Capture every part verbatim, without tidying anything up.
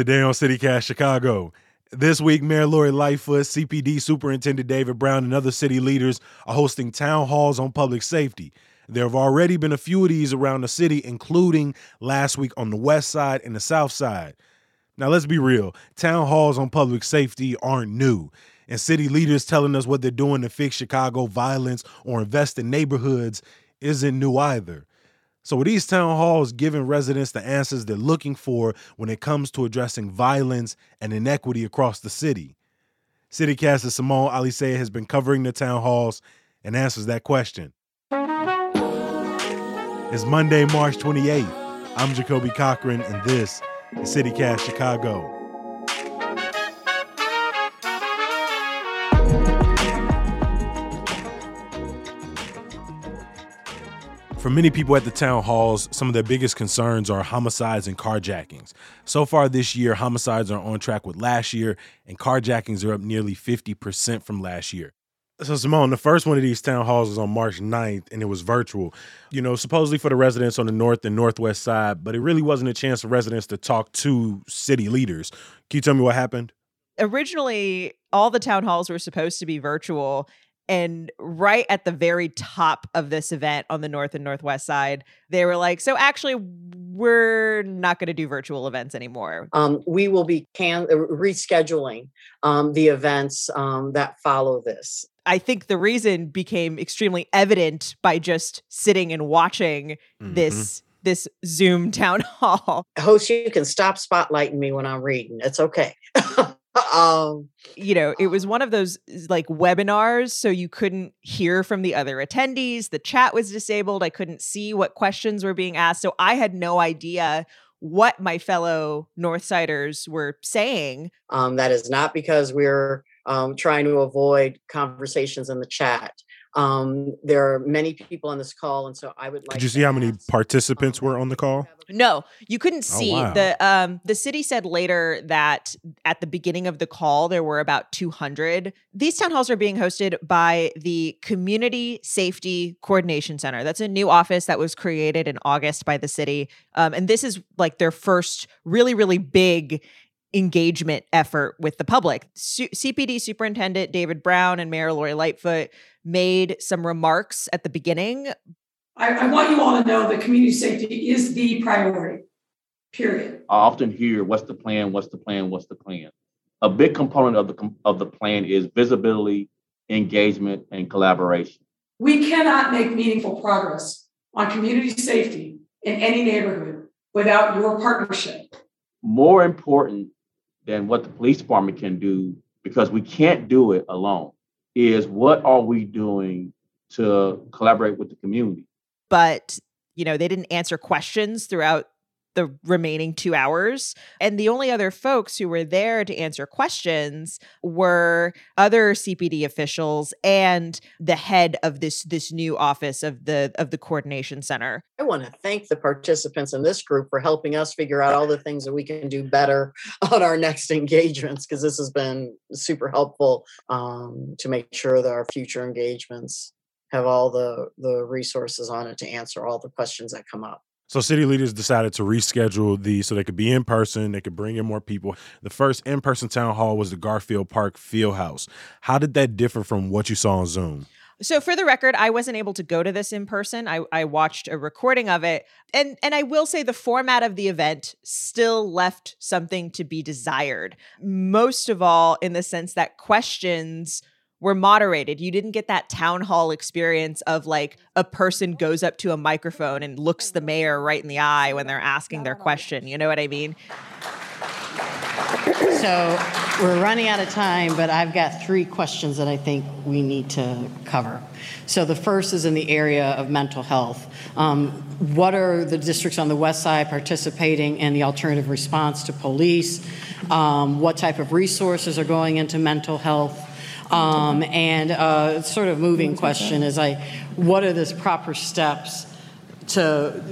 Today on CityCast Chicago. This week, Mayor Lori Lightfoot, C P D Superintendent David Brown, and other city leaders are hosting town halls on public safety. There have already been a few of these around the city, including last week on the west side and the south side. Now, let's be real. Town halls on public safety aren't new. And city leaders telling us what they're doing to fix Chicago violence or invest in neighborhoods isn't new either. So with these town halls giving residents the answers they're looking for when it comes to addressing violence and inequity across the city? CityCast's Simone Alisea has been covering the town halls and answers that question. It's Monday, March twenty-eighth. I'm Jacoby Cochran, and this is CityCast Chicago. For many people at the town halls, some of their biggest concerns are homicides and carjackings. So far this year, homicides are on track with last year, and carjackings are up nearly fifty percent from last year. So, Simone, the first one of these town halls was on March ninth, and it was virtual. You know, supposedly for the residents on the north and northwest side, but it really wasn't a chance for residents to talk to city leaders. Can you tell me what happened? Originally, all the town halls were supposed to be virtual. And right at the very top of this event on the north and northwest side, they were like, so actually, we're not going to do virtual events anymore. Um, we will be can- rescheduling um, the events um, that follow this. I think the reason became extremely evident by just sitting and watching mm-hmm. this this Zoom town hall. Host, you can stop spotlighting me when I'm reading. It's okay. Um, you know, it was one of those like webinars, so you couldn't hear from the other attendees. The chat was disabled. I couldn't see what questions were being asked. So I had no idea what my fellow Northsiders were saying. Um, that is not because we're um, trying to avoid conversations in the chat. Um, there are many people on this call, and so I would like. Did you see how many participants were on the call? No, you couldn't see. Oh, wow. The um, the city said later that at the beginning of the call there were about two hundred. These town halls are being hosted by the Community Safety Coordination Center. That's a new office that was created in August by the city, um, and this is like their first really, really big engagement effort with the public. Su- C P D Superintendent David Brown and Mayor Lori Lightfoot made some remarks at the beginning. I, I want you all to know that community safety is the priority, period. I often hear, what's the plan, what's the plan, what's the plan? A big component of the of the plan is visibility, engagement, and collaboration. We cannot make meaningful progress on community safety in any neighborhood without your partnership. More important than what the police department can do, because we can't do it alone, is what are we doing to collaborate with the community? But, you know, they didn't answer questions throughout the remaining two hours. And the only other folks who were there to answer questions were other C P D officials and the head of this this new office of the of the coordination center. I want to thank the participants in this group for helping us figure out all the things that we can do better on our next engagements, because this has been super helpful um, to make sure that our future engagements have all the, the resources on it to answer all the questions that come up. So city leaders decided to reschedule these so they could be in person, they could bring in more people. The first in-person town hall was the Garfield Park Fieldhouse. How did that differ from what you saw on Zoom? So for the record, I wasn't able to go to this in person. I, I watched a recording of it. And and I will say the format of the event still left something to be desired. Most of all, in the sense that questions were moderated. You didn't get that town hall experience of like a person goes up to a microphone and looks the mayor right in the eye when they're asking their question. You know what I mean? So we're running out of time, but I've got three questions that I think we need to cover. So the first is in the area of mental health. Um, what are the districts on the west side participating in the alternative response to police? Um, what type of resources are going into mental health? Um, and uh, sort of moving question is like, what are the proper steps to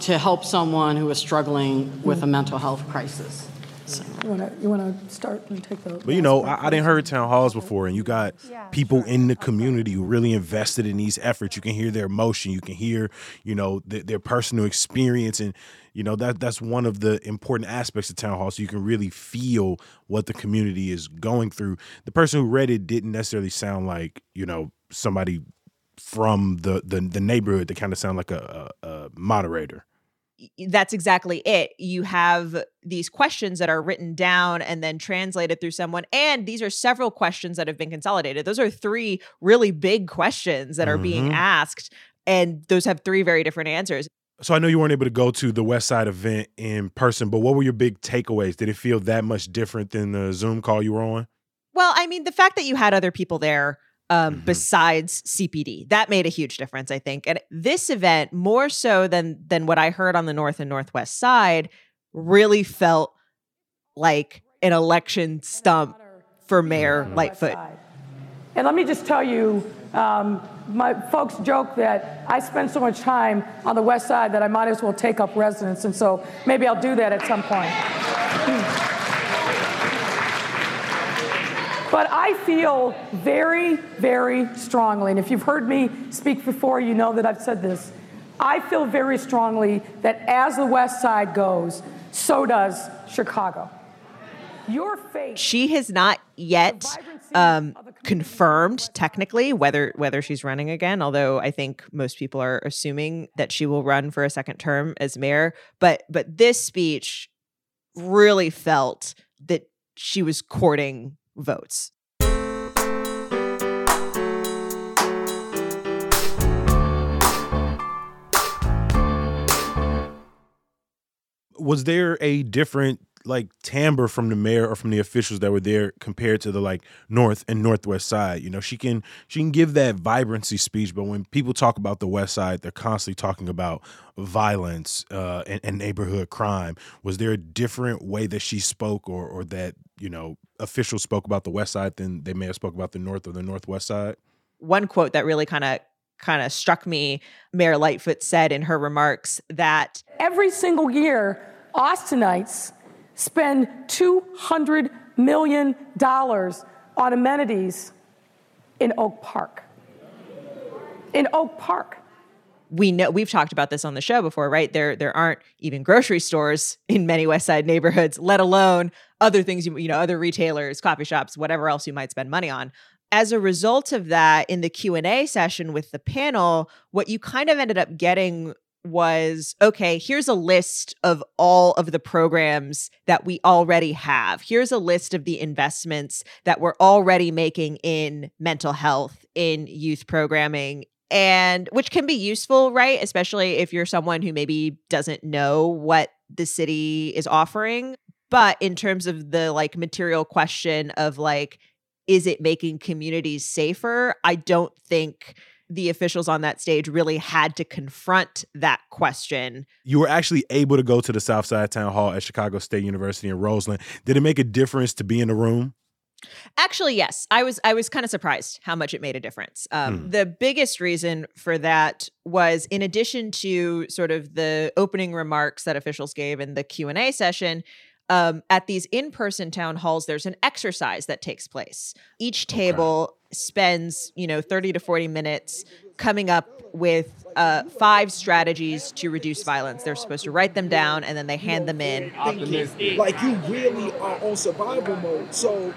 to help someone who is struggling with a mental health crisis? So. You want to you want to start and take those? But you know, I, I didn't heard town halls before, and you got yeah, people sure. in the community who really invested in these efforts. You can hear their emotion. You can hear, you know, th- their personal experience, and you know that that's one of the important aspects of town hall. So you can really feel what the community is going through. The person who read it didn't necessarily sound like, you know, somebody from the the, the neighborhood. They kind of sound like a, a, a moderator. That's exactly it. You have these questions that are written down and then translated through someone. And these are several questions that have been consolidated. Those are three really big questions that are mm-hmm. being asked. And those have three very different answers. So I know you weren't able to go to the West Side event in person, but what were your big takeaways? Did it feel that much different than the Zoom call you were on? Well, I mean, the fact that you had other people there Um, mm-hmm. besides C P D. That made a huge difference, I think. And this event, more so than than what I heard on the North and Northwest side, really felt like an election stump for Mayor Lightfoot. And let me just tell you, um, my folks joke that I spend so much time on the West Side that I might as well take up residence. And so maybe I'll do that at some point. But I feel very, very strongly, and if you've heard me speak before, you know that I've said this. I feel very strongly that as the West Side goes, so does Chicago. Your faith. She has not yet um, confirmed technically whether whether she's running again, although I think most people are assuming that she will run for a second term as mayor. But but this speech really felt that she was courting votes. Was there a different like timbre from the mayor or from the officials that were there compared to the like North and Northwest side? You know, she can she can give that vibrancy speech, but when people talk about the West Side, they're constantly talking about violence uh, and, and neighborhood crime. Was there a different way that she spoke, or or that, you know, officials spoke about the West Side than they may have spoke about the North or the Northwest side? One quote that really kind of kind of struck me, Mayor Lightfoot said in her remarks that every single year, Austinites spend two hundred million dollars on amenities in Oak Park. In Oak Park. We know, we've talked about this on the show before, right? There there aren't even grocery stores in many West Side neighborhoods, let alone other things, you know, other retailers, coffee shops, whatever else you might spend money on. As a result of that, in the Q and A session with the panel, what you kind of ended up getting was, okay, here's a list of all of the programs that we already have. Here's a list of the investments that we're already making in mental health, in youth programming, and which can be useful, right? Especially if you're someone who maybe doesn't know what the city is offering. But in terms of the like material question of like, is it making communities safer? I don't think the officials on that stage really had to confront that question. You were actually able to go to the South Side Town Hall at Chicago State University in Roseland. Did it make a difference to be in the room? Actually, yes. I was I was kind of surprised how much it made a difference. Um, mm. The biggest reason for that was, in addition to sort of the opening remarks that officials gave in the Q and A session, um, at these in-person town halls, there's an exercise that takes place. Each table okay. spends, you know, thirty to forty minutes coming up with uh, five strategies to reduce violence. They're supposed to write them down and then they hand them in. Like, you really are on survival mode. So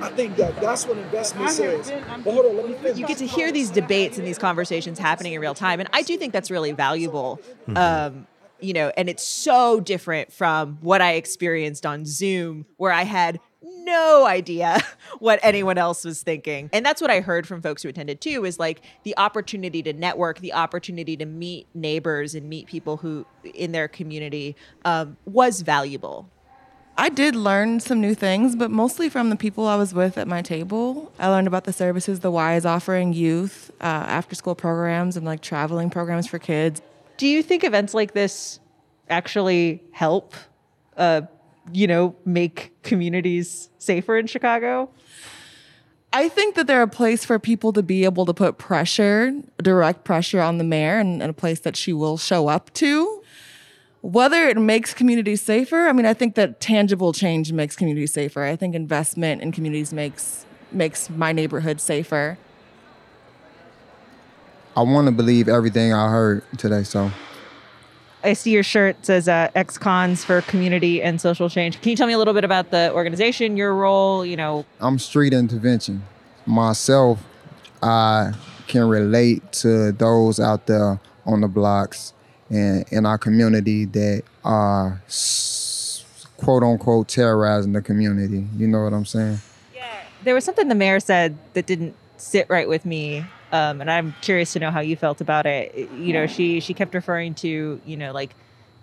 I think that that's what investment says. But hold on, let me finish. You get to hear these debates and these conversations happening in real time. And I do think that's really valuable. Mm-hmm. Um, you know, and it's so different from what I experienced on Zoom, where I had no idea what anyone else was thinking. And that's what I heard from folks who attended too, is like the opportunity to network, the opportunity to meet neighbors and meet people who in their community um, was valuable. I did learn some new things, but mostly from the people I was with at my table. I learned about the services the Y is offering youth, uh, after school programs and like traveling programs for kids. Do you think events like this actually help uh you know, make communities safer in Chicago? I think that they're a place for people to be able to put pressure, direct pressure on the mayor, and, and a place that she will show up to. Whether it makes communities safer, I mean, I think that tangible change makes communities safer. I think investment in communities makes makes my neighborhood safer. I want to believe everything I heard today, so. I see your shirt says uh, ex-cons for community and social change. Can you tell me a little bit about the organization, your role, you know? I'm street intervention. Myself, I can relate to those out there on the blocks and in our community that are quote unquote terrorizing the community. You know what I'm saying? Yeah. There was something the mayor said that didn't sit right with me. Um, and I'm curious to know how you felt about it. You know, she, she kept referring to, you know, like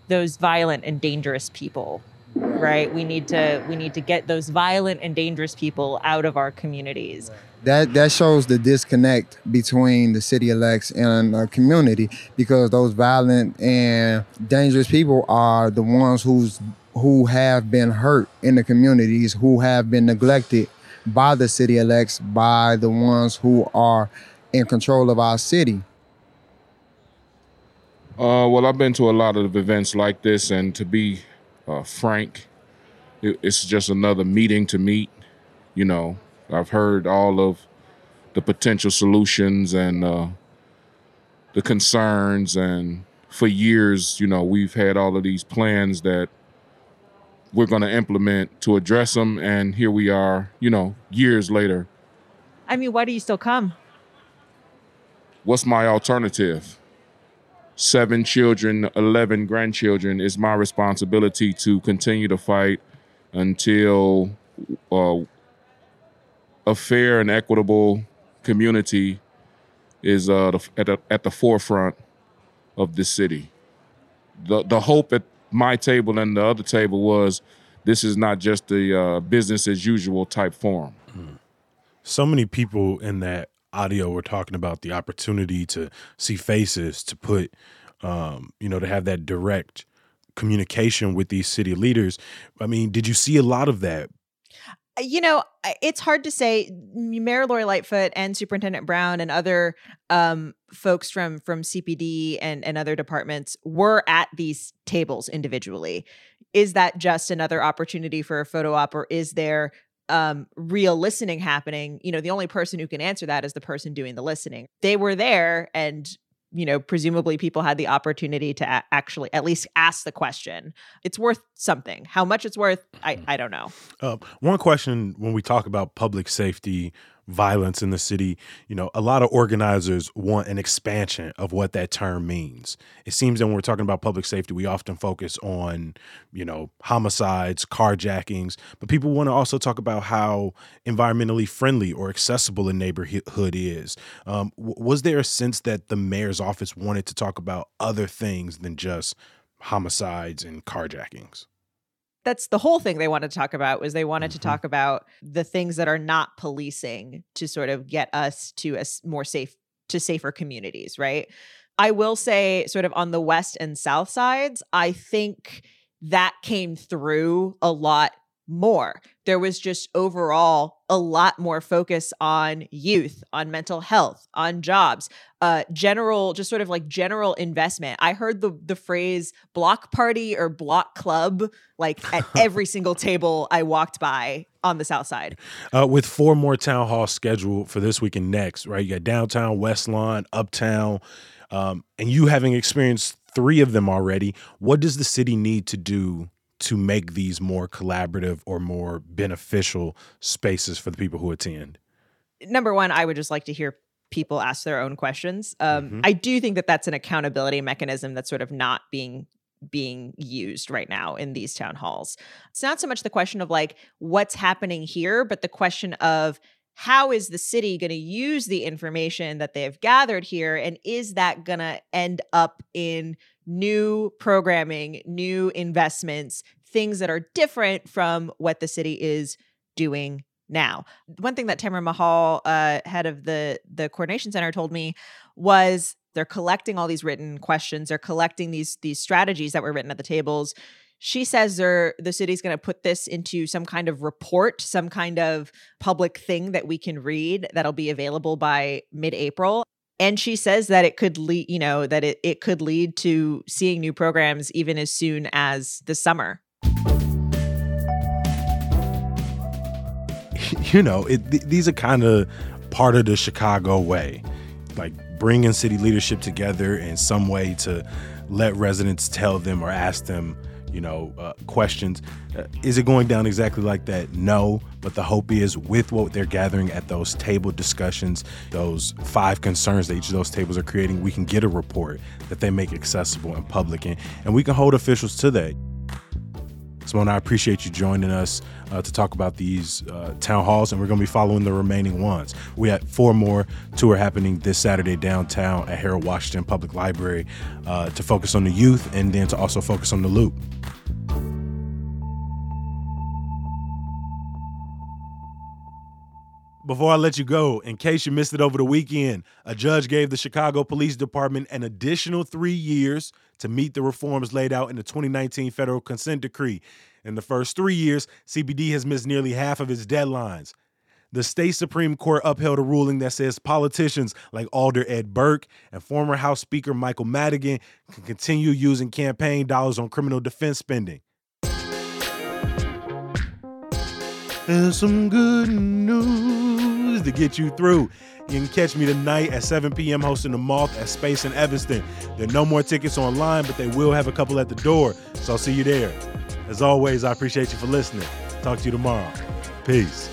those violent and dangerous people, right? We need to, we need to get those violent and dangerous people out of our communities. That, that shows the disconnect between the city elects and a community, because those violent and dangerous people are the ones who's, who have been hurt in the communities, who have been neglected by the city elects, by the ones who are in control of our city? Uh, well, I've been to a lot of events like this, and to be uh, frank, it, it's just another meeting to meet. You know, I've heard all of the potential solutions and uh, the concerns, and for years, you know, we've had all of these plans that we're going to implement to address them, and here we are, you know, years later. I mean, why do you still come? What's my alternative? Seven children, eleven grandchildren. It's my responsibility to continue to fight until uh, a fair and equitable community is uh, the, at, the, at the forefront of this city. The, the hope at my table and the other table was this is not just the uh, business as usual type forum. Mm. So many people in that audio we're talking about the opportunity to see faces, to put, um, you know, to have that direct communication with these city leaders. I mean, did you see a lot of that? You know, it's hard to say. Mayor Lori Lightfoot and Superintendent Brown and other um, folks from from C P D and, and other departments were at these tables individually. Is that just another opportunity for a photo op, or is there um, real listening happening? You know, the only person who can answer that is the person doing the listening. They were there, and, you know, presumably people had the opportunity to a- actually at least ask the question. It's worth something. How much it's worth, I, I don't know. Uh, one question when we talk about public safety, violence in the city, you know, a lot of organizers want an expansion of what that term means. It seems that when we're talking about public safety, we often focus on, you know, homicides, carjackings, but people want to also talk about how environmentally friendly or accessible a neighborhood is. Um, was there a sense that the mayor's office wanted to talk about other things than just homicides and carjackings? That's the whole thing they wanted to talk about, was they wanted mm-hmm. to talk about the things that are not policing to sort of get us to a more safe, to safer communities, right? I will say sort of on the west and south sides, I think that came through a lot more. There was just overall a lot more focus on youth, on mental health, on jobs, uh, general, just sort of like general investment. I heard the the phrase block party or block club like at every single table I walked by on the south side. Uh, with four more town halls scheduled for this week and next, right? You got downtown, West Lawn, Uptown, um, and you having experienced three of them already. What does the city need to do to make these more collaborative or more beneficial spaces for the people who attend? Number one, I would just like to hear people ask their own questions. Um, mm-hmm. I do think that that's an accountability mechanism that's sort of not being being used right now in these town halls. It's not so much the question of like, what's happening here, but the question of how is the city going to use the information that they've gathered here? And is that going to end up in new programming, new investments, things that are different from what the city is doing now. One thing that Tamara Mahal, uh, head of the, the coordination center, told me was they're collecting all these written questions. They're collecting these, these strategies that were written at the tables. She says they're, the city's going to put this into some kind of report, some kind of public thing that we can read that'll be available by mid-April. And she says that it could lead, you know, that it, it could lead to seeing new programs even as soon as the summer. You know, it, th- these are kind of part of the Chicago way, like bringing city leadership together in some way to let residents tell them or ask them, you know, uh, questions. Uh, is it going down exactly like that? No. But the hope is with what they're gathering at those table discussions, those five concerns that each of those tables are creating, we can get a report that they make accessible and public. And, and we can hold officials to that. Simone, I appreciate you joining us uh, to talk about these uh, town halls, and we're going to be following the remaining ones. We had four more tour happening this Saturday downtown at Harold Washington Public Library uh, to focus on the youth and then to also focus on the loop. Before I let you go, in case you missed it over the weekend, a judge gave the Chicago Police Department an additional three years to meet the reforms laid out in the twenty nineteen federal consent decree. In the first three years, C P D has missed nearly half of its deadlines. The state Supreme Court upheld a ruling that says politicians like Alder Ed Burke and former House Speaker Michael Madigan can continue using campaign dollars on criminal defense spending. And some good news to get you through. You can catch me tonight at seven p.m. hosting the Moth at Space in Evanston. There are no more tickets online, but they will have a couple at the door. So I'll see you there. As always, I appreciate you for listening. Talk to you tomorrow. Peace.